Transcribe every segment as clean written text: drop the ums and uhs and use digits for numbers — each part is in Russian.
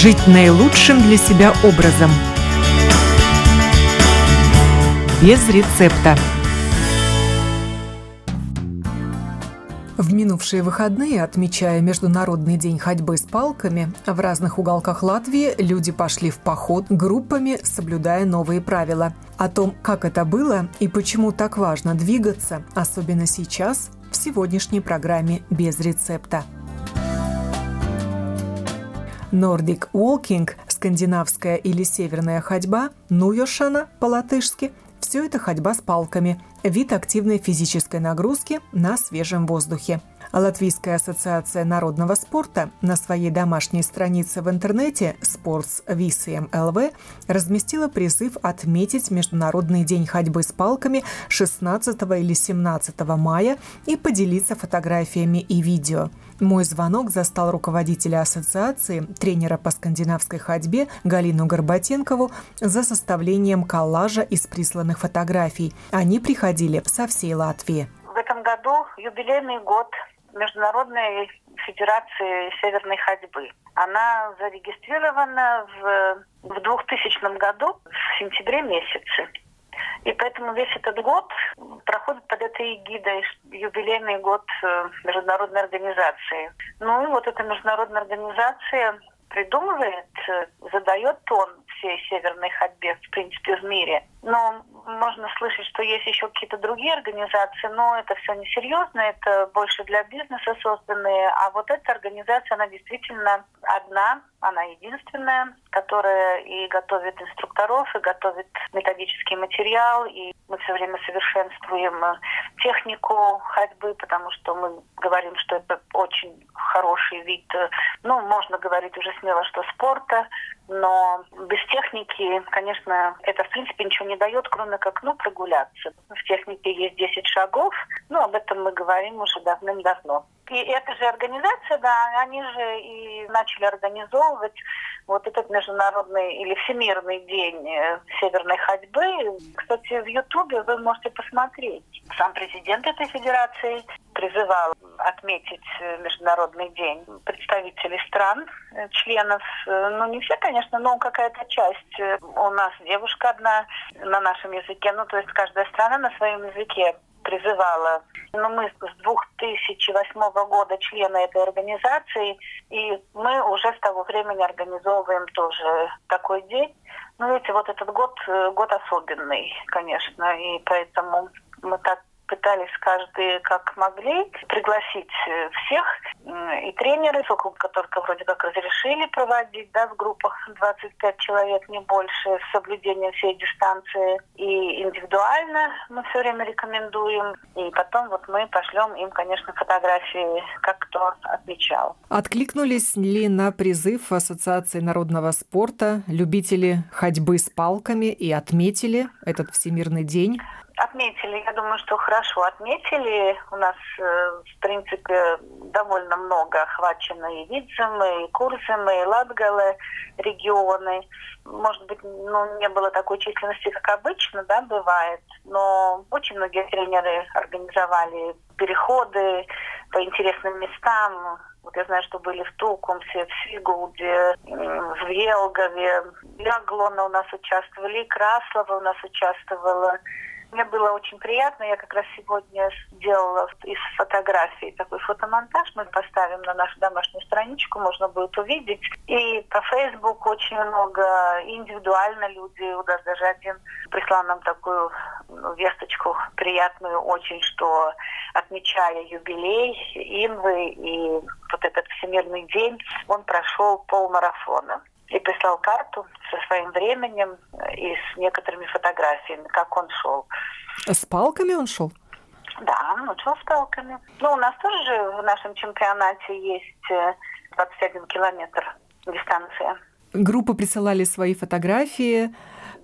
жить наилучшим для себя образом. Без рецепта. В минувшие выходные, отмечая Международный день ходьбы с палками, в разных уголках Латвии люди пошли в поход группами, соблюдая новые правила. О том, как это было и почему так важно двигаться, особенно сейчас, в сегодняшней программе «Без рецепта». Nordic Walking, скандинавская или северная ходьба, nūjošana по-латышски – все это ходьба с палками, вид активной физической нагрузки на свежем воздухе. Латвийская ассоциация народного спорта на своей домашней странице в интернете sportsvisiem.lv разместила призыв отметить Международный день ходьбы с палками 16 или 17 мая и поделиться фотографиями и видео. Мой звонок застал руководителя ассоциации, тренера по скандинавской ходьбе Галину Горбатенкову за составлением коллажа из присланных фотографий. Они приходили со всей Латвии. В этом году юбилейный год Международной Федерации Северной Ходьбы. Она зарегистрирована в 2000 году, в сентябре месяце. И поэтому весь этот год проходит под этой эгидой юбилейный год международной организации. Ну и вот эта международная организация придумывает, задает тон всей северной ходьбе, в принципе, в мире. Но можно слышать, что есть еще какие-то другие организации, но это все несерьезно, это больше для бизнеса созданные. А вот эта организация, она действительно одна, она единственная, которая и готовит инструкторов, и готовит методический материал, и мы все время совершенствуем технику ходьбы, потому что мы говорим, что это очень хороший вид, ну, можно говорить уже смело, что спорта, но без техники, конечно, это в принципе ничего не дает, кроме как, прогуляться. В технике есть 10 шагов, об этом мы говорим уже давным-давно. И эта же организация, да, они же и начали организовывать вот этот международный или всемирный день северной ходьбы. Кстати, в Ютубе вы можете посмотреть. Сам президент этой федерации призывал отметить Международный день представителей стран, членов. Не все, конечно, но какая-то часть. У нас девушка одна на нашем языке, то есть каждая страна на своем языке призывала. Но мы с 2008 года члены этой организации, и мы уже с того времени организовываем тоже такой день. Видите, вот этот год особенный, конечно, и поэтому мы так пытались каждый как могли пригласить всех, и тренеры, только вроде как разрешили проводить, в группах 25 человек, не больше, с соблюдением всей дистанции. И индивидуально мы все время рекомендуем. И потом мы пошлем им, конечно, фотографии, как кто отмечал. Откликнулись ли на призыв Ассоциации народного спорта любители ходьбы с палками и отметили этот всемирный день? Отметили, я думаю, что хорошо отметили. У нас, в принципе, довольно много охвачено и Видземы, и Курземы, и Латгалы регионы. Может быть, не было такой численности, как обычно, бывает. Но очень многие тренеры организовали переходы по интересным местам. Я знаю, что были в Тукумсе, в Сигулде, в Елгове. Ляглона у нас участвовали, Краслова у нас участвовала. Мне было очень приятно. Я как раз сегодня сделала из фотографий такой фотомонтаж. Мы поставим на нашу домашнюю страничку, можно будет увидеть. И по Фейсбуку очень много, индивидуально люди. У нас даже один прислал нам такую весточку приятную очень, что отмечая юбилей Инвы и вот этот всемирный день, он прошел полмарафона. И прислал карту со своим временем и с некоторыми фотографиями, как он шел. С палками он шел? Да, он шел с палками. У нас тоже в нашем чемпионате есть 21 километр дистанция. Группы присылали свои фотографии.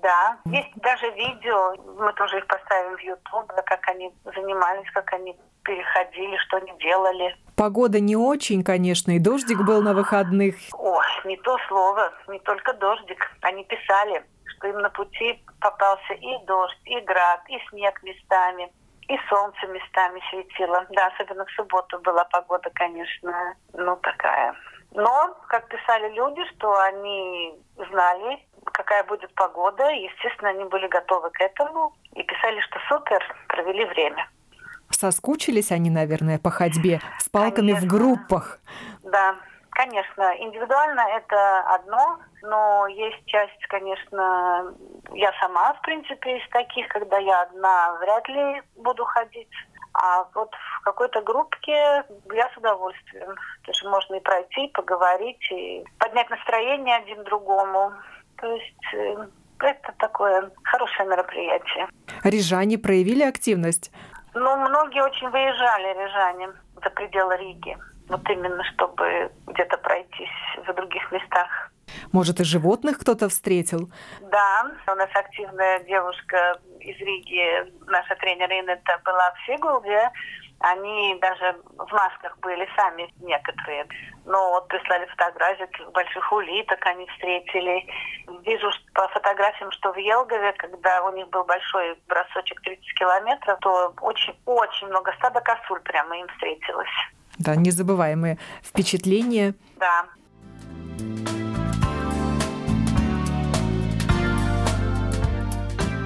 Да, есть даже видео. Мы тоже их поставим в YouTube, как они занимались, как они переходили, что они делали. Погода не очень, конечно, и дождик был на выходных. Ой, не то слово, не только дождик. Они писали, что им на пути попался и дождь, и град, и снег местами, и солнце местами светило. Да, особенно в субботу была погода, конечно, такая Но, как писали люди, что они знали, какая будет погода, естественно, они были готовы к этому и писали, что супер, провели время. Соскучились они, наверное, по ходьбе с палками, конечно, в группах. Да, конечно. Индивидуально это одно, но есть часть, конечно, я сама, в принципе, из таких, когда я одна, вряд ли буду ходить. А вот в какой-то группке я с удовольствием. Потому что можно и пройти, и поговорить, и поднять настроение один другому. То есть это такое хорошее мероприятие. Рижане проявили активность? Ну, многие очень выезжали, рижане, за пределы Риги. Вот именно, чтобы где-то пройтись в других местах. Может, и животных кто-то встретил? Да, у нас активная девушка из Риги, наша тренер Инета, была в Сигулде. Они даже в масках были сами некоторые. Но вот прислали фотографии больших улиток, они встретили. Вижу по фотографиям, что в Елгове, когда у них был большой бросочек 30 километров, то очень-очень много стада косуль прямо им встретилось. Да, незабываемые впечатления. Да.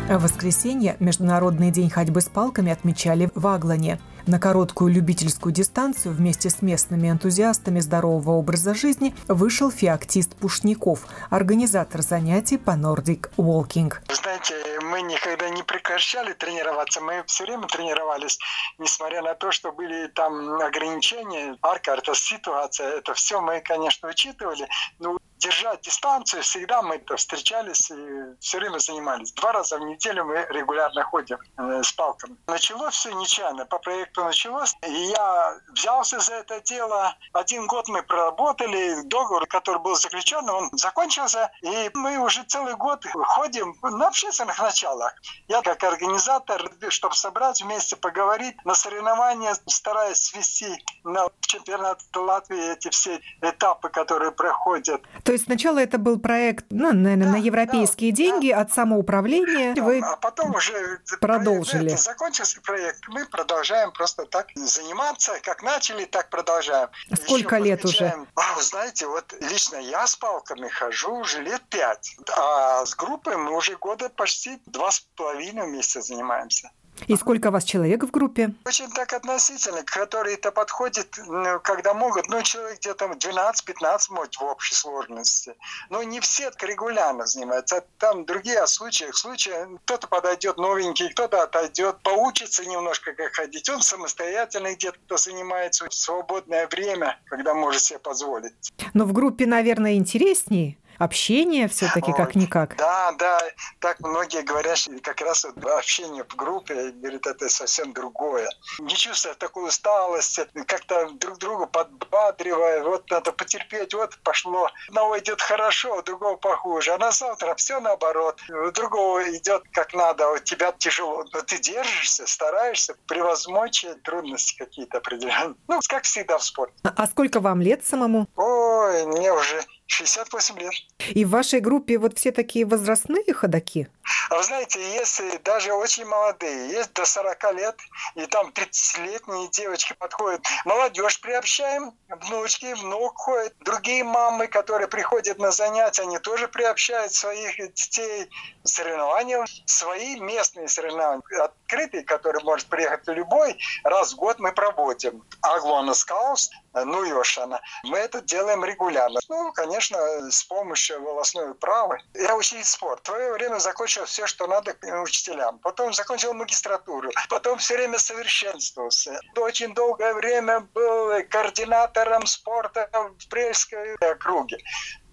В воскресенье Международный день ходьбы с палками отмечали в Аглане. На короткую любительскую дистанцию вместе с местными энтузиастами здорового образа жизни вышел феоктист Пушников, организатор занятий по Nordic Walking. Знаете, мы никогда не прекращали тренироваться, мы все время тренировались, несмотря на то, что были там ограничения, арка, ситуация, это все мы, конечно, учитывали, но держать дистанцию всегда мы встречались и все время занимались. 2 раза в неделю мы регулярно ходим с палками. Началось все нечаянно, по проекту началось. И я взялся за это дело. 1 год мы проработали, договор, который был заключен, он закончился. И мы уже целый год ходим на общественных началах. Я как организатор, чтобы собрать вместе, поговорить, на соревнования стараюсь свести на чемпионат Латвии эти все этапы, которые проходят. То есть сначала это был проект, на европейские деньги от самоуправления. Вы а потом уже продолжили. Закончился проект, мы продолжаем просто так заниматься, как начали, так продолжаем. Сколько еще лет уже? Знаете, вот лично я с палками хожу уже лет 5, а с группой мы уже года почти 2,5 вместе занимаемся. И сколько у вас человек в группе? Очень так относительно, которые это подходят, когда могут. Человек где-то 12-15 может в общей сложности. Но не все регулярно занимаются. Там другие случаи. Кто-то подойдет новенький, кто-то отойдет, поучится немножко как ходить. Он самостоятельно где-то занимается в свободное время, когда может себе позволить. Но в группе, наверное, интересней. Общение все-таки как-никак. Да. Так многие говорят, как раз общение в группе, говорят, это совсем другое. Не чувствуя такой усталости, как-то друг друга подбадривая, надо потерпеть, пошло. Одного идет хорошо, у другого похуже. А на завтра все наоборот. У другого идет как надо, у тебя тяжело. Но ты держишься, стараешься превозмочь трудности какие-то определенные. Как всегда в спорте. А сколько вам лет самому? Мне уже 68 лет. И в вашей группе все такие возрастные ходаки? А вы знаете, есть даже очень молодые, есть до 40 лет, и там 30-летние девочки подходят. Молодежь приобщаем, внучки, внук ходят. Другие мамы, которые приходят на занятия, они тоже приобщают своих детей к соревнованиям. Свои местные соревнования, открытые, которые может приехать любой, раз в год мы проводим. Аглона Скаус, нūjošana. Мы это делаем регулярно. Конечно, с помощью волосной управы. Я учитель спорта. В свое время закончил все, что надо учителям. Потом закончил магистратуру. Потом все время совершенствовался. Очень долгое время был координатором спорта в Прельской округе.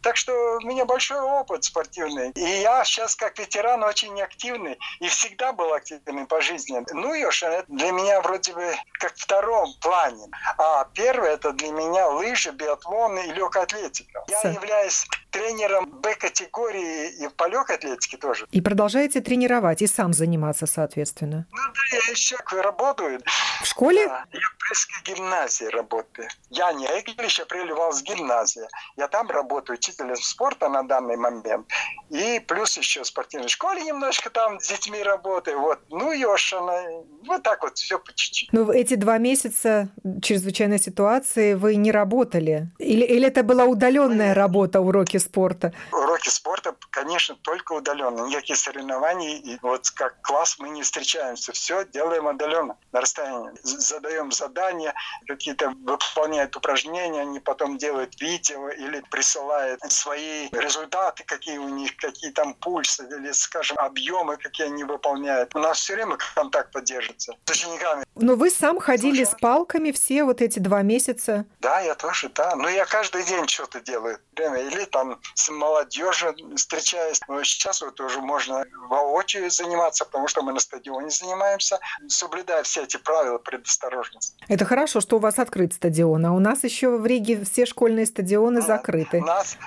Так что у меня большой опыт спортивный. И я сейчас как ветеран очень активный. И всегда был активным по жизни. Nūjošana для меня вроде бы как в втором плане. А первое это для меня лыжи, биатлон и легкая атлетика. Я являюсь тренером Б-категории и по легкой атлетике тоже. И продолжаете тренировать и сам заниматься, соответственно? Да, я еще работаю. В школе? Да. Я Брестской гимназии работаю. Я не Эглиш, я приливалась в гимназию. Я там работаю учителем спорта на данный момент. И плюс еще в спортивной школе немножко там с детьми работаю. Вот, nūjošana, вот так вот, все по чуть-чуть. Но эти 2 месяца чрезвычайной ситуации вы не работали? Или это была удаленная работа, уроки спорта? Уроки спорта, конечно, только удаленно. Никаких соревнований. И вот как класс мы не встречаемся. Все делаем удаленно, на расстоянии. Задаем задания, какие-то выполняют упражнения, они потом делают видео или присылают свои результаты, какие у них, какие там пульсы или, скажем, объемы, какие они выполняют. У нас все время контакт поддерживается с учениками. Но вы сам ходили с палками все вот эти 2 месяца? Да, я тоже, да. Но я каждый день что-то делаю. Или там с молодежью встречаюсь. Но сейчас вот уже можно воочию заниматься, потому что мы на стадионе занимаемся, соблюдая все эти правила предосторожности. Это хорошо, что у вас открыт стадион, а у нас еще в Риге все школьные стадионы закрыты. У нас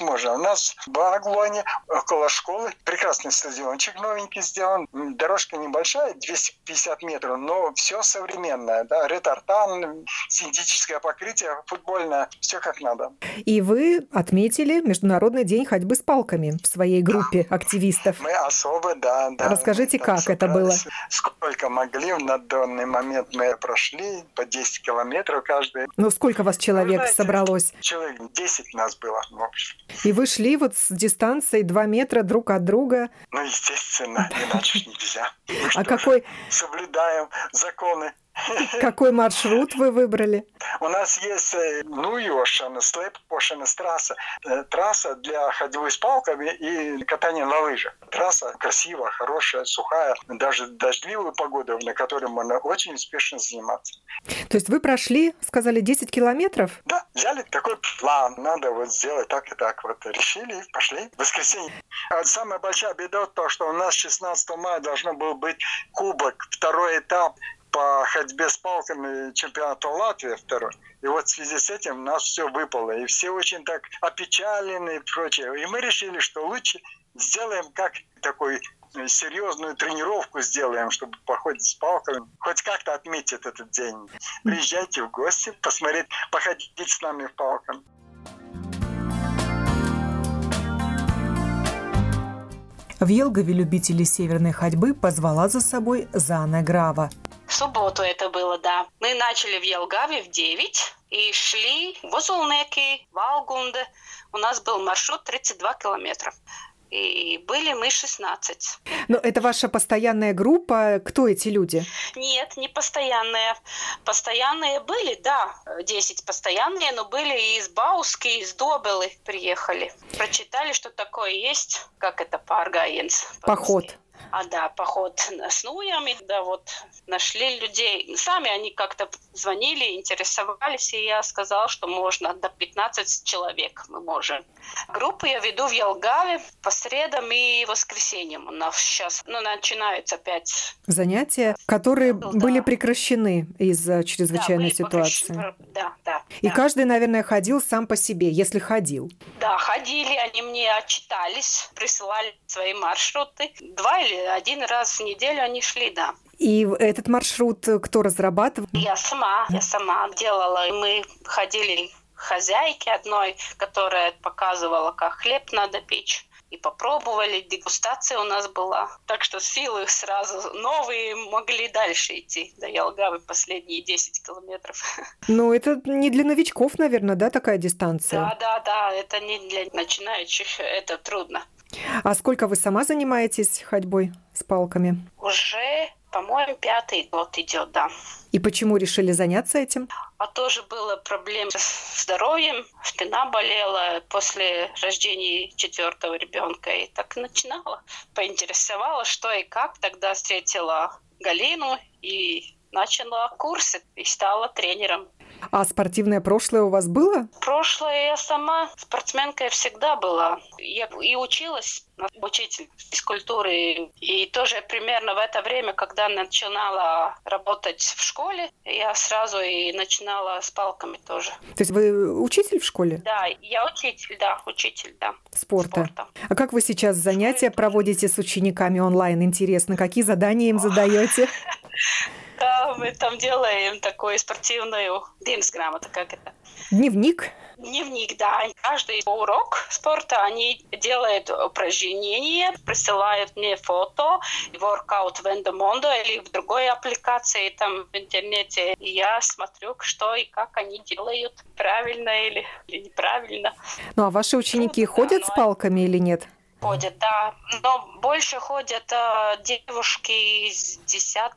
можно. У нас в Баглоне около школы прекрасный стадиончик новенький сделан. Дорожка небольшая, 250 метров, но все современное. Да? Ретартан, синтетическое покрытие, футбольное, все как надо. И вы отметили Международный день ходьбы с палками в своей группе активистов. Мы особо, да. Расскажите, как это было? Сколько могли на данный момент мы прошли, по 10 километров каждый. Ну, сколько вас человек собралось? Человек 10 нас было. И вы шли вот с дистанцией 2 метра друг от друга? Ну, естественно, иначе нельзя. А какой? Соблюдаем законы. Какой маршрут вы выбрали? У нас есть nūjošana, slēpošanas трасса. Трасса для ходьбы с палками и катания на лыжах. Трасса красивая, хорошая, сухая. Даже дождливую погоду, на которой можно очень успешно заниматься. То есть вы прошли, сказали, 10 километров? Да, взяли такой план. Надо вот сделать так и так. Вот решили, пошли. В воскресенье. А самая большая беда то, что у нас 16 мая должно был быть кубок, 2-й этап. По ходьбе с палками чемпионата Латвии 2. И вот в связи с этим у нас все выпало. И все очень так опечалены и прочее. И мы решили, что лучше сделаем как такой серьезную тренировку сделаем, чтобы походить с палками. Хоть как-то отметить этот день. Приезжайте в гости, посмотреть, походить с нами в палках. В Елгове любителей северной ходьбы позвала за собой Зана Грава. В субботу это было, да. Мы начали в Елгаве в 9 и шли в Озулнеки, в Алгунде. У нас был маршрут 32 километра. И были мы 16. Но это ваша постоянная группа? Кто эти люди? Нет, не постоянные. Постоянные были, да, 10 постоянные, но были и из Бауски, и из Добелы приехали. Прочитали, что такое есть, как это паргаенс. Поход. А да, поход с нуями, да, вот нашли людей. Сами они как-то звонили, интересовались, и я сказала, что можно до 15 человек мы можем. Группу я веду в Елгаве по средам и воскресеньям. У нас сейчас начинаются опять занятия, которые были прекращены из-за чрезвычайной ситуации. Да. И каждый, наверное, ходил сам по себе, если ходил. Да, ходили, они мне отчитались, присылали свои маршруты. 2 или 1 раз в неделю они шли, да. И этот маршрут кто разрабатывал? Я сама делала. Мы ходили к хозяйке одной, которая показывала, как хлеб надо печь. И попробовали, дегустация у нас была. Так что силы сразу новые, могли дальше идти до Елгавы последние 10 километров. Ну, это не для новичков, наверное, да, такая дистанция? Да, это не для начинающих, это трудно. А сколько вы сама занимаетесь ходьбой с палками? Уже, по-моему, 5-й год идет, да. И почему решили заняться этим? А тоже было проблем с здоровьем, спина болела после рождения 4-го ребенка. И так начинала, поинтересовалась, что и как. Тогда встретила Галину и начала курсы и стала тренером. А спортивное прошлое у вас было? Прошлое я сама спортсменкой всегда была. Я и училась на учитель физкультуры. И тоже примерно в это время, когда начинала работать в школе, я сразу и начинала с палками тоже. То есть вы учитель в школе? Да, я учитель. Спорта. А как вы сейчас занятия проводите с учениками онлайн? Интересно, какие задания им задаете? пока мы там делаем такую спортивную диаграмму, как это? Дневник. Дневник, да. Каждый урок спорта они делают упражнения, присылают мне фото, воркаут в Эндомондо или в другой аппликации там в интернете. И я смотрю, что и как они делают, правильно или неправильно. Ну а ваши ученики ходят с палками или нет? Ходят, да. Но больше ходят девушки из 10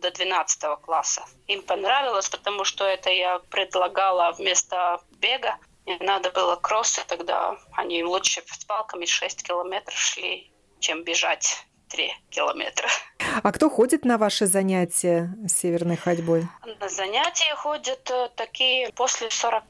до 12 класса. Им понравилось, потому что это я предлагала вместо бега. Им надо было кроссы, тогда они лучше с палками 6 километров шли, чем бежать 3 километра. А кто ходит на ваши занятия с северной ходьбой? На занятия ходят такие после 40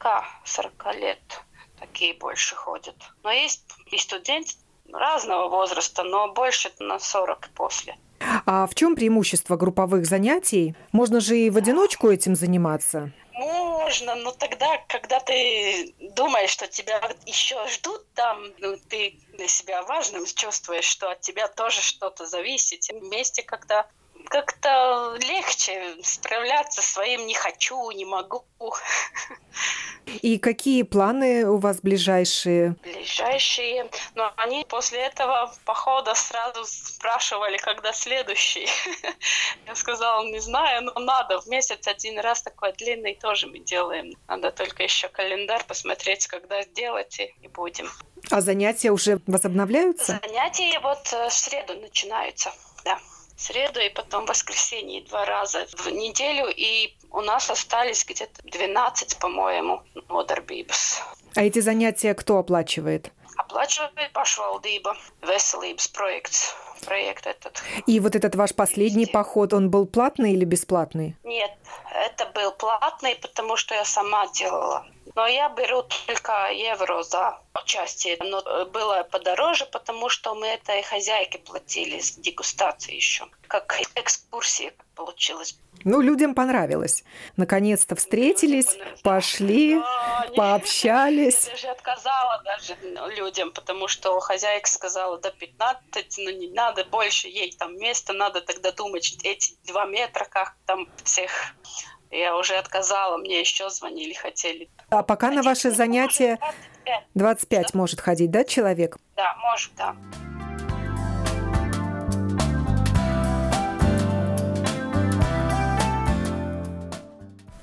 лет. Такие больше ходят. Но есть и студенты разного возраста, но больше на 40 после. А в чем преимущество групповых занятий? Можно же и в одиночку этим заниматься? Можно, но тогда, когда ты думаешь, что тебя еще ждут там, ну, ты для себя важным чувствуешь, что от тебя тоже что-то зависит. Вместе как-то легче справляться своим «не хочу», «не могу». И какие планы у вас ближайшие? Ближайшие? Но они после этого похода сразу спрашивали, когда следующий. Я сказала, не знаю, но надо. В месяц один раз такой длинный тоже мы делаем. Надо только еще календарь посмотреть, когда сделать, и будем. А занятия уже возобновляются? Занятия вот в среду начинаются, да. Среду и потом воскресенье 2 раза в неделю. И у нас остались где-то 12, по-моему, нodarbības. А эти занятия кто оплачивает? Оплачивает pašvaldība, veselības проекts. Проект этот. И вот этот ваш последний поход, он был платный или бесплатный? Нет, это был платный, потому что я сама делала. Но я беру только евро за участие. Но было подороже, потому что мы этой хозяйке платили с дегустацией еще. Как экскурсии получилось. Ну, людям понравилось. Наконец-то встретились, пошли, пообщались. Я даже отказала людям, потому что хозяйка сказала, до 15, но не надо больше, ей там место, надо тогда думать, эти 2 метра, как там всех... Я уже отказала, мне еще звонили, хотели. А пока ходить на ваши занятия 25 может ходить, да, человек? Да, может, да.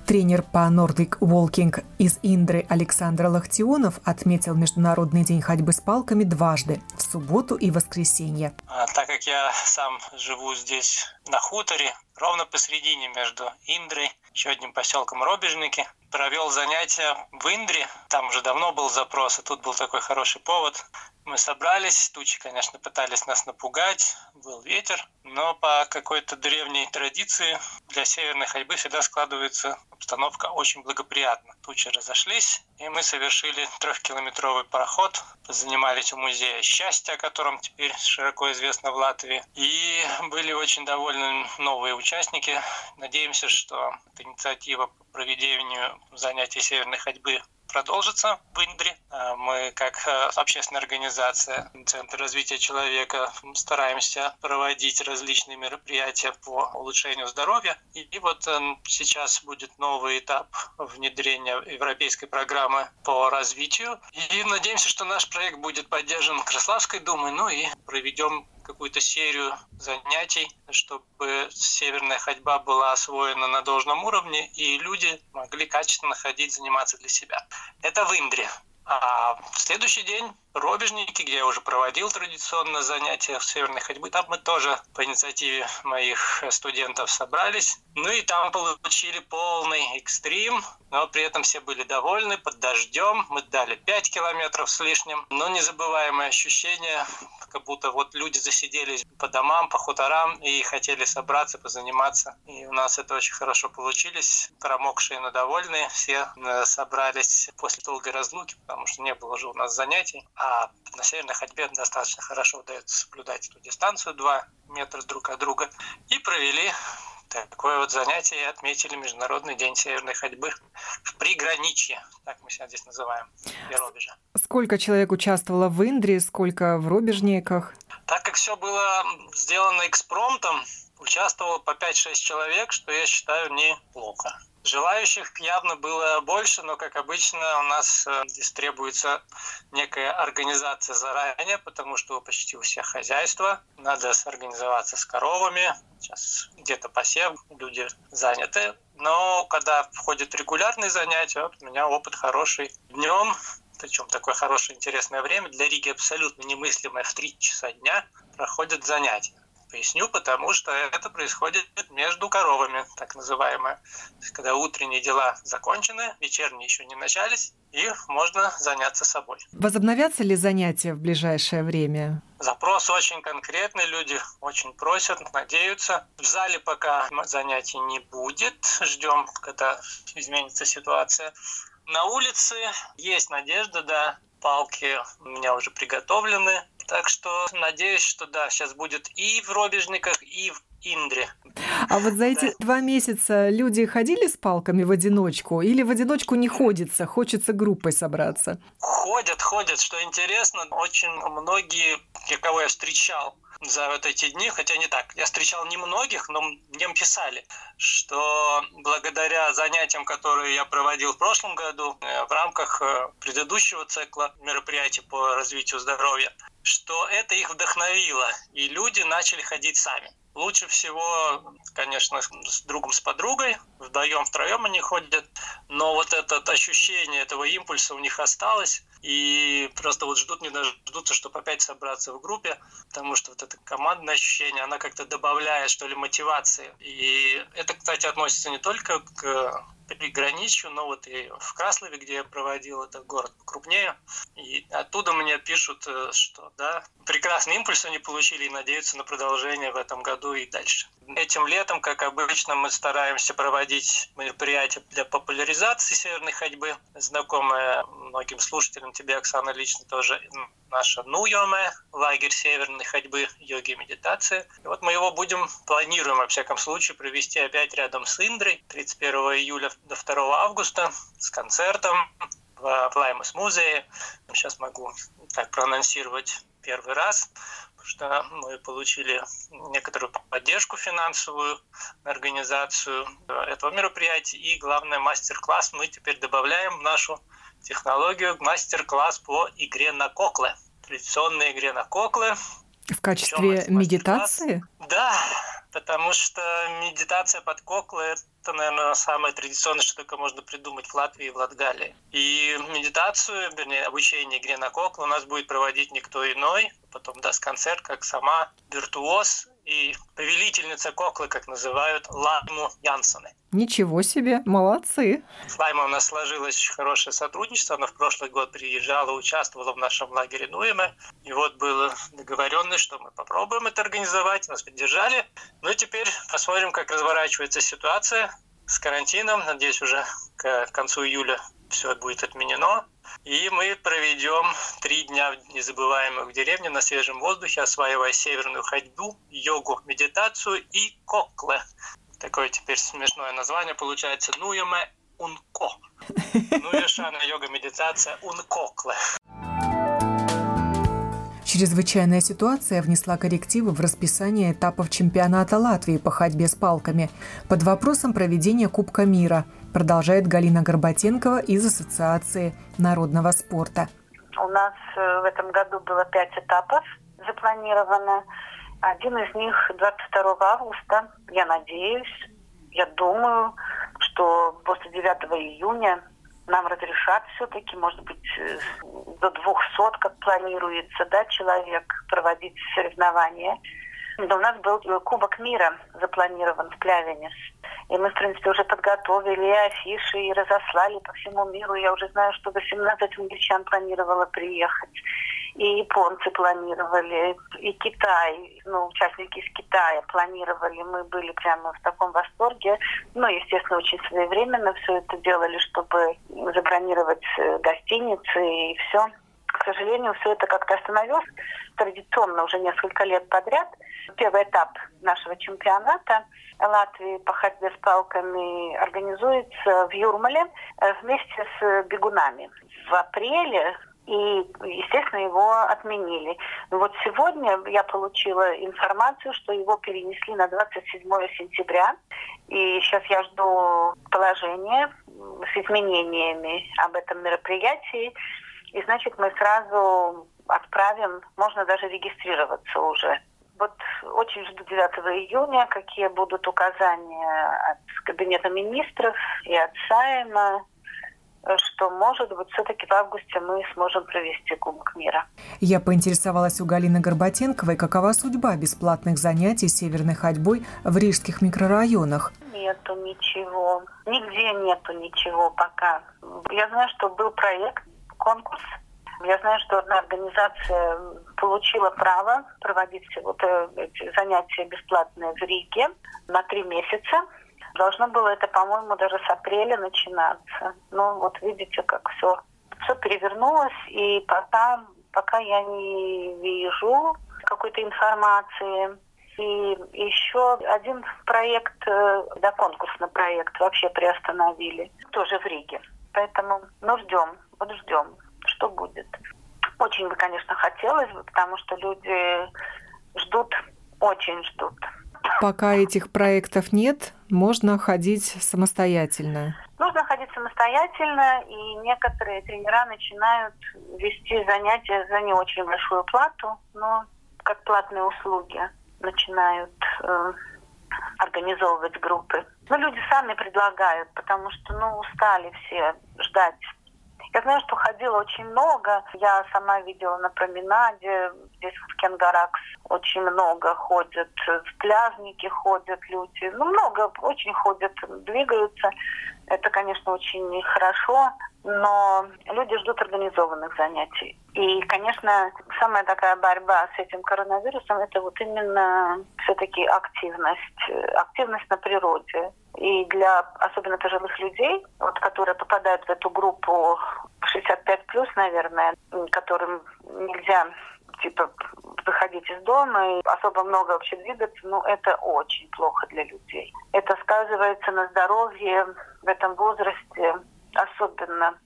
Тренер по Nordic Walking из Индры Александр Лахтионов отметил Международный день ходьбы с палками дважды – в субботу и воскресенье. Так как я сам живу здесь на хуторе, ровно посередине между Индрой, еще одним поселком Робежники, провел занятия в Индре. Там уже давно был запрос, и тут был такой хороший повод. Мы собрались, тучи, конечно, пытались нас напугать, был ветер, но по какой-то древней традиции для северной ходьбы всегда складывается обстановка очень благоприятна. Тучи разошлись, и мы совершили 3-километровый пароход, занимались у музея счастья, о котором теперь широко известно в Латвии, и были очень довольны новые участники. Надеемся, что эта инициатива по проведению занятий северной ходьбы продолжится в Индре. Мы, как общественная организация Центр развития человека, стараемся проводить различные мероприятия по улучшению здоровья. И вот сейчас будет новый этап внедрения европейской программы по развитию. И надеемся, что наш проект будет поддержан Краславской думой, ну и проведем какую-то серию занятий, чтобы северная ходьба была освоена на должном уровне, и люди могли качественно ходить, заниматься для себя. Это в Индре. А в следующий день Робежники, где я уже проводил традиционно занятия в северной ходьбы, там мы тоже по инициативе моих студентов собрались. Ну и там получили полный экстрим, но при этом все были довольны, под дождем. Мы дали 5 километров с лишним, но незабываемое ощущение, как будто вот люди засиделись по домам, по хуторам и хотели собраться, позаниматься. И у нас это очень хорошо получилось. Промокшие, но довольные, все собрались после долгой разлуки, потому что не было уже у нас занятий. А на северной ходьбе достаточно хорошо удается соблюдать эту дистанцию 2 метра друг от друга. И провели такое вот занятие и отметили Международный день северной ходьбы в приграничье. Так мы себя здесь называем, для Робежа. Сколько человек участвовало в Индре, сколько в Робежниках? Так как все было сделано экспромтом, участвовало по 5-6 человек, что я считаю неплохо. Желающих явно было больше, но, как обычно, у нас здесь требуется некая организация заранее, потому что почти у всех хозяйства. Надо организоваться с коровами. Сейчас где-то посев, люди заняты. Но когда входят регулярные занятия, вот у меня опыт хороший. Днем, причем такое хорошее интересное время, для Риги абсолютно немыслимое, в 3 часа дня проходят занятия. Поясню, потому что это происходит между коровами, так называемое. Когда утренние дела закончены, вечерние еще не начались, и можно заняться собой. Возобновятся ли занятия в ближайшее время? Запрос очень конкретный, люди очень просят, надеются. В зале пока занятий не будет, ждем, когда изменится ситуация. На улице есть надежда, да, палки у меня уже приготовлены. Так что надеюсь, что да, сейчас будет и в Робежниках, и в Индре. А вот за эти 2 месяца люди ходили с палками в одиночку? Или в одиночку не ходится, хочется группой собраться? Ходят. Что интересно, очень многие, кого я встречал за вот эти дни, хотя не так, я встречал немногих, но мне писали, что благодаря занятиям, которые я проводил в прошлом году в рамках предыдущего цикла мероприятий по развитию здоровья, что это их вдохновило, и люди начали ходить сами. Лучше всего, конечно, с другом, с подругой, вдвоем, втроем они ходят, но вот это ощущение этого импульса у них осталось, и просто вот ждут, не дождутся, чтобы опять собраться в группе, потому что вот это командное ощущение, она как-то добавляет, что ли, мотивации. И это, кстати, относится не только к приграничью, но вот и в Краслове, где я проводил, это город покрупнее, и оттуда мне пишут, что да, прекрасный импульс они получили и надеются на продолжение в этом году и дальше. Этим летом, как обычно, мы стараемся проводить мероприятия для популяризации северной ходьбы, знакомая многим слушателям, тебе, Оксана, лично тоже, наша Nūjome, лагерь северной ходьбы, йоги и медитации. И вот мы его планируем, во всяком случае, провести опять рядом с Индрой 31 июля до 2 августа с концертом в Плаймус-музее. Сейчас могу так проанонсировать первый раз, потому что мы получили некоторую поддержку финансовую на организацию этого мероприятия. И, главное, мастер-класс мы теперь добавляем в нашу технологию, мастер-класс по игре на коклы, традиционной игре на коклы. В качестве медитации? Да, потому что медитация под коклы – это, наверное, самое традиционное, что только можно придумать в Латвии и в Латгалии. И медитацию, вернее, обучение игре на коклы у нас будет проводить никто иной, потом даст концерт, как сама виртуоз и повелительница коклы, как называют, Лайму Янсене. Ничего себе, молодцы! С Лаймой у нас сложилось очень хорошее сотрудничество. Она в прошлый год приезжала, участвовала в нашем лагере Nūjome. И вот было договорено, что мы попробуем это организовать, нас поддержали. Ну и теперь посмотрим, как разворачивается ситуация с карантином. Надеюсь, уже к концу июля все будет отменено. И мы проведем 3 дня незабываемых в деревне на свежем воздухе, осваивая северную ходьбу, йогу, медитацию и коклы. Такое теперь смешное название получается. Nūjome Unko. Нūjošana, йога, медитация, Unkoklы. Чрезвычайная ситуация внесла коррективы в расписание этапов чемпионата Латвии по ходьбе с палками под вопросом проведения Кубка мира, продолжает Галина Горбатенкова из Ассоциации народного спорта. У нас в этом году было 5 этапов запланировано. Один из них 22 августа. Я надеюсь, я думаю, что после 9 июня нам разрешат все-таки, может быть, до 200, как планируется, да, человек проводить соревнования. Но у нас был Кубок мира запланирован в Пļavines. И мы, в принципе, уже подготовили афиши и разослали по всему миру. Я уже знаю, что 18 англичан планировало приехать. И японцы планировали, и Китай, участники из Китая планировали. Мы были прямо в таком восторге. Естественно, очень своевременно все это делали, чтобы забронировать гостиницы и все. К сожалению, все это как-то остановилось традиционно уже несколько лет подряд. Первый этап нашего чемпионата Латвии по ходьбе с палками организуется в Юрмале вместе с бегунами. В апреле и, естественно, его отменили. Но вот сегодня я получила информацию, что его перенесли на 27 сентября, и сейчас я жду положения с изменениями об этом мероприятии, и, значит, мы сразу отправим, можно даже регистрироваться уже. Вот очень жду 9 июня, какие будут указания от Кабинета министров и от Сайма, что, может быть, все-таки в августе мы сможем провести Кубок мира. Я поинтересовалась у Галины Горбатенковой, какова судьба бесплатных занятий северной ходьбой в рижских микрорайонах. Нету ничего. Нигде нету ничего пока. Я знаю, что был проект, конкурс. Я знаю, что одна организация получила право проводить вот эти занятия бесплатные в Риге на 3 месяца. Должно было это, по-моему, даже с апреля начинаться. Ну, вот видите, как все перевернулось, и пока я не вижу какой-то информации. И еще один проект, да, конкурсный проект вообще приостановили, тоже в Риге. Поэтому, ждем, что будет. Очень бы, конечно, хотелось бы, потому что люди ждут, очень ждут. Пока этих проектов нет, можно ходить самостоятельно. Нужно ходить самостоятельно, и некоторые тренера начинают вести занятия за не очень большую плату, но как платные услуги начинают организовывать группы. Но люди сами предлагают, потому что устали все ждать. Я знаю, что ходила очень много. Я сама видела на променаде, здесь в Кенгаракс очень много ходят, пляжники ходят, люди. Много очень ходят, двигаются. Это, конечно, очень хорошо, но люди ждут организованных занятий. И, конечно, самая такая борьба с этим коронавирусом – это вот именно все-таки активность на природе. И для особенно пожилых людей, вот, которые попадают в эту группу 65+, наверное, которым нельзя выходить из дома и особо много вообще двигаться, это очень плохо для людей. Это сказывается на здоровье в этом возрасте особенно,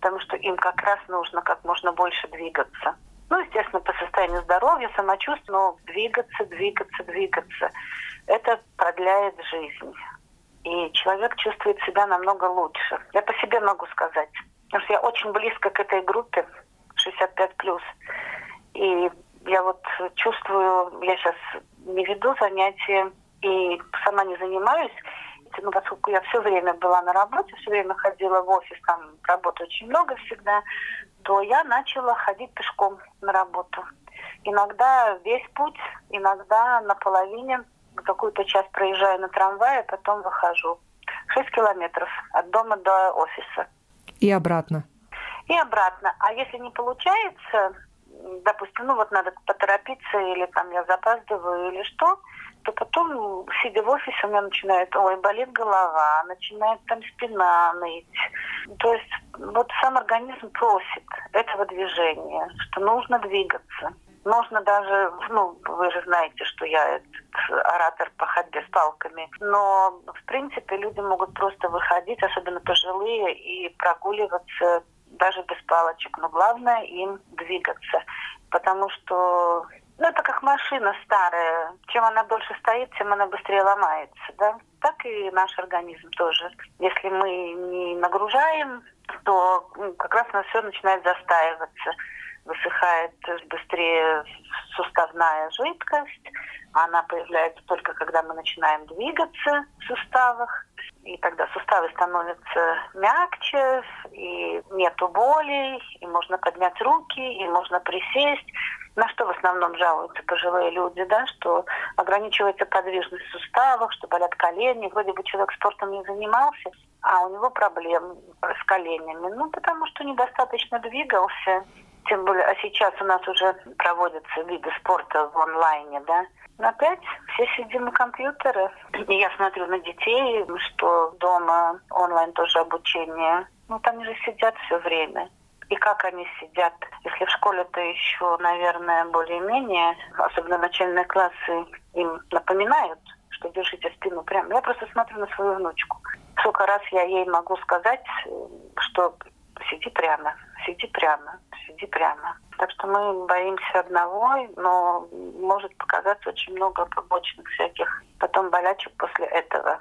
потому что им как раз нужно как можно больше двигаться. Естественно, по состоянию здоровья, самочувствия, но двигаться. Это продляет жизнь. И человек чувствует себя намного лучше. Я по себе могу сказать, потому что я очень близко к этой группе 65+. И я вот чувствую, я сейчас не веду занятия и сама не занимаюсь, поскольку я все время была на работе, все время ходила в офис, там работы очень много всегда, то я начала ходить пешком на работу. Иногда весь путь, иногда наполовине. Какую-то часть проезжаю на трамвае, потом выхожу. 6 километров от дома до офиса. И обратно. А если не получается, допустим, надо поторопиться, или там я запаздываю, или что, то потом, сидя в офисе, у меня начинает, болит голова, начинает там спина ныть. То есть сам организм просит этого движения, что нужно двигаться. Нужно даже, вы же знаете, что я оратор по ходьбе с палками. Но, в принципе, люди могут просто выходить, особенно пожилые, и прогуливаться даже без палочек. Но главное им двигаться. Потому что, это как машина старая. Чем она дольше стоит, тем она быстрее ломается, да? Так и наш организм тоже. Если мы не нагружаем, то как раз у нас все начинает застаиваться. Высыхает быстрее суставная жидкость. Она появляется только, когда мы начинаем двигаться в суставах. И тогда суставы становятся мягче, и нету боли, и можно поднять руки, и можно присесть. На что в основном жалуются пожилые люди, да, что ограничивается подвижность в суставах, что болят колени. Вроде бы человек спортом не занимался, а у него проблемы с коленями. Потому что недостаточно двигался. Тем более, а сейчас у нас уже проводятся виды спорта в онлайне, да. Но опять все сидим на компьютере. И я смотрю на детей, что дома онлайн тоже обучение. Там же сидят все время. И как они сидят? Если в школе-то еще, наверное, более-менее, особенно начальные классы, им напоминают, что держите спину прямо. Я просто смотрю на свою внучку. Сколько раз я ей могу сказать, что сиди прямо. сиди прямо. Так что мы боимся одного, но может показаться очень много побочных всяких потом болячек после этого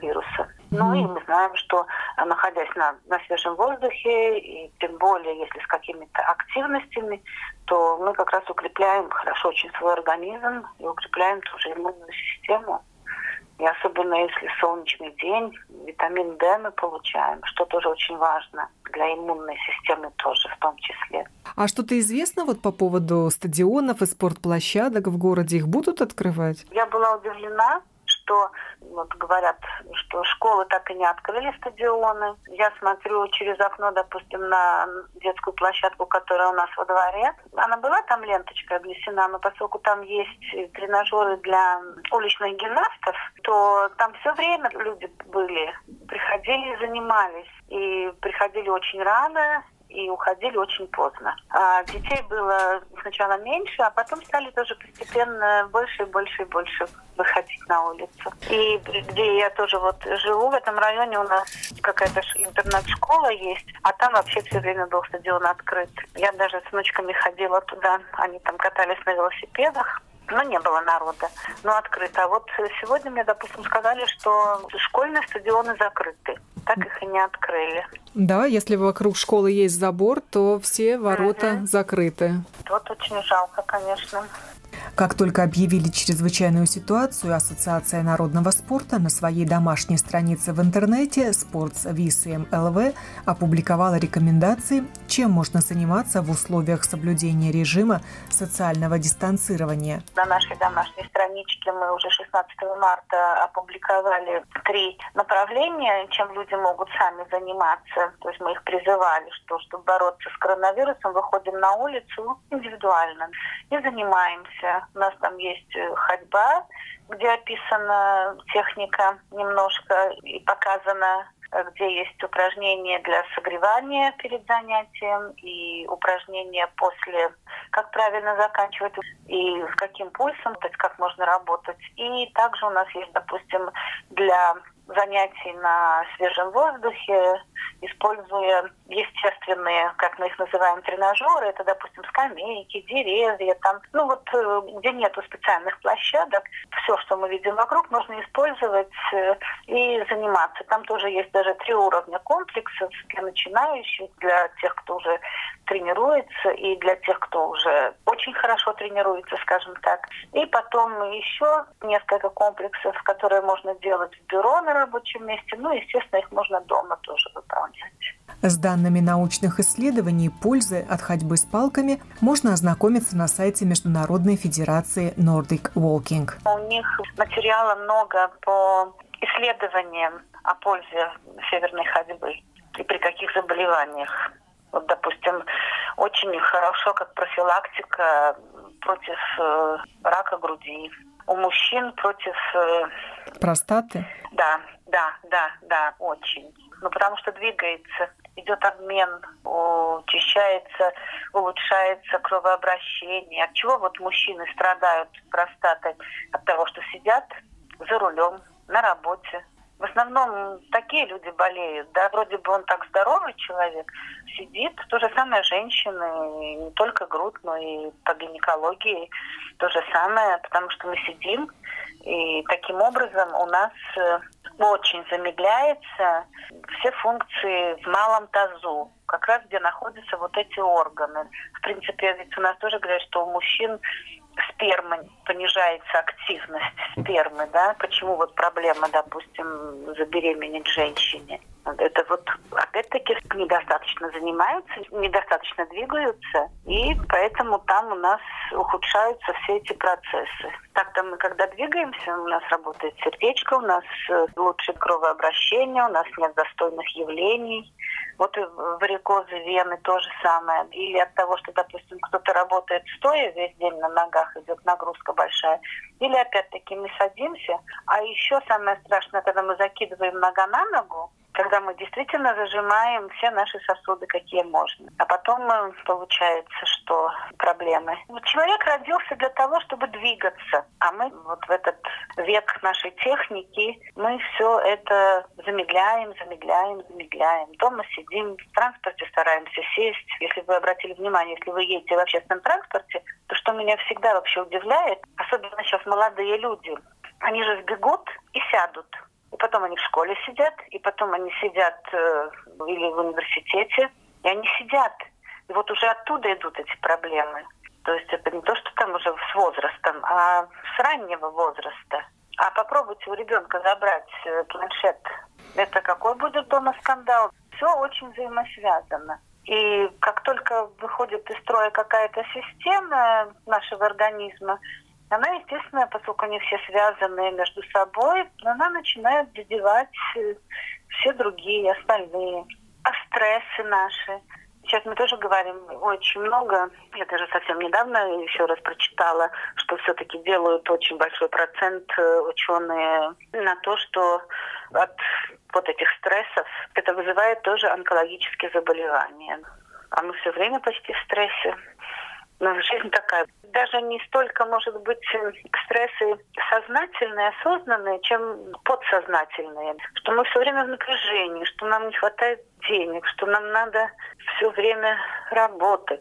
вируса. Ну и мы знаем, что находясь на свежем воздухе, и тем более если с какими-то активностями, то мы как раз укрепляем хорошо очень свой организм и укрепляем тоже иммунную систему. И особенно если солнечный день, витамин D мы получаем, что тоже очень важно для иммунной системы тоже в том числе. А что-то известно вот по поводу стадионов и спортплощадок в городе? Их будут открывать? Я была удивлена, что вот говорят, что школы так и не открыли стадионы. Я смотрю через окно, допустим, на детскую площадку, которая у нас во дворе. Она была там ленточкой облесена, но поскольку там есть тренажеры для уличных гимнастов, то там все время люди были, приходили, занимались. И приходили очень рано, и уходили очень поздно. А детей было сначала меньше, а потом стали тоже постепенно больше и больше и больше выходить на улицу. И где я тоже вот живу, в этом районе у нас какая-то интернет-школа есть, а там вообще все время был стадион открыт. Я даже с внучками ходила туда, они там катались на велосипедах. Но не было народа, но открыто. А вот сегодня мне, допустим, сказали, что школьные стадионы закрыты. Так их и не открыли. Да, если вокруг школы есть забор, то все ворота закрыты. Вот очень жалко, конечно. Как только объявили чрезвычайную ситуацию, Ассоциация народного спорта на своей домашней странице в интернете sportsvisiem.lv опубликовала рекомендации, чем можно заниматься в условиях соблюдения режима социального дистанцирования. На нашей домашней страничке мы уже 16 марта опубликовали 3 направления, чем люди могут сами заниматься. То есть мы их призывали, что чтобы бороться с коронавирусом, выходим на улицу индивидуально и занимаемся. У нас там есть ходьба, где описана техника немножко и показана, где есть упражнения для согревания перед занятием и упражнения после, как правильно заканчивать и с каким пульсом, то есть как можно работать. И также у нас есть, допустим, для занятий на свежем воздухе, используя естественные, как мы их называем, тренажеры. Это, допустим, скамейки, деревья, там, ну вот где нету специальных площадок. Все, что мы видим вокруг, нужно использовать и заниматься. Там тоже есть даже 3 уровня комплексов для начинающих, для тех, кто уже тренируется, и для тех, кто уже очень хорошо тренируется, скажем так. И потом еще несколько комплексов, которые можно делать в бюро на рабочем месте. Ну, естественно, их можно дома тоже выполнять. С данными научных исследований пользы от ходьбы с палками можно ознакомиться на сайте Международной Федерации Nordic Walking. У них материала много по исследованиям о пользе северной ходьбы и при каких заболеваниях. Вот, допустим, очень хорошо как профилактика против рака груди. У мужчин против... простаты? Да, очень. Ну, потому что двигается, идет обмен, очищается, улучшается кровообращение. От чего вот мужчины страдают простатой? От того, что сидят за рулем, на работе. В основном такие люди болеют, да, вроде бы он так здоровый человек, сидит, то же самое женщины, не только грудь, но и по гинекологии, то же самое, потому что мы сидим, и таким образом у нас очень замедляются все функции в малом тазу, как раз где находятся вот эти органы. В принципе, ведь у нас тоже говорят, что у мужчин сперма понижается, активность спермы, да? Почему вот проблема, допустим, забеременеть женщине? Это вот опять-таки недостаточно занимаются, недостаточно двигаются, и поэтому там у нас ухудшаются все эти процессы. Так-то мы когда двигаемся, у нас работает сердечко, у нас лучше кровообращение, у нас нет застойных явлений. Вот и варикозы, вены, то же самое. Или от того, что, допустим, кто-то работает стоя весь день на ногах, идет нагрузка большая. Или опять-таки мы садимся. А еще самое страшное, когда мы закидываем нога на ногу, когда мы действительно зажимаем все наши сосуды, какие можно. А потом получается, что проблемы. Человек родился для того, чтобы двигаться, а мы вот в этот век нашей техники, мы все это замедляем. Дома сидим, в транспорте стараемся сесть. Если вы обратили внимание, если вы едете в общественном транспорте, то что меня всегда вообще удивляет, особенно сейчас молодые люди, они же сбегут и сядут. И потом они в школе сидят, и потом они сидят или в университете, и они сидят. И вот уже оттуда идут эти проблемы. То есть это не то, что там уже с возрастом, а с раннего возраста. А попробуйте у ребенка забрать планшет. Это какой будет дома скандал? Все очень взаимосвязано. И как только выходит из строя какая-то система нашего организма, она, естественно, поскольку они все связаны между собой, она начинает задевать все другие, остальные. А стрессы наши. Сейчас мы тоже говорим очень много. Я даже совсем недавно еще раз прочитала, что все-таки делают очень большой процент ученые на то, что от вот этих стрессов это вызывает тоже онкологические заболевания. А мы все время почти в стрессе. Но жизнь такая. Даже не столько, может быть, стрессы сознательные, осознанные, чем подсознательные. Что мы все время в напряжении, что нам не хватает денег, что нам надо все время работать.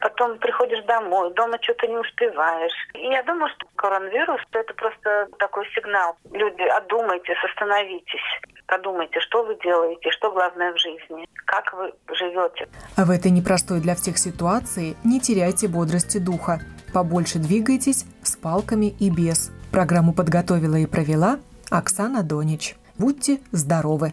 Потом приходишь домой, дома что-то не успеваешь. И я думаю, что коронавирус – это просто такой сигнал. Люди, одумайтесь, остановитесь. Подумайте, что вы делаете, что главное в жизни, как вы живете. А в этой непростой для всех ситуации не теряйте бодрости духа. Побольше двигайтесь с палками и без. Программу подготовила и провела Оксана Донич. Будьте здоровы!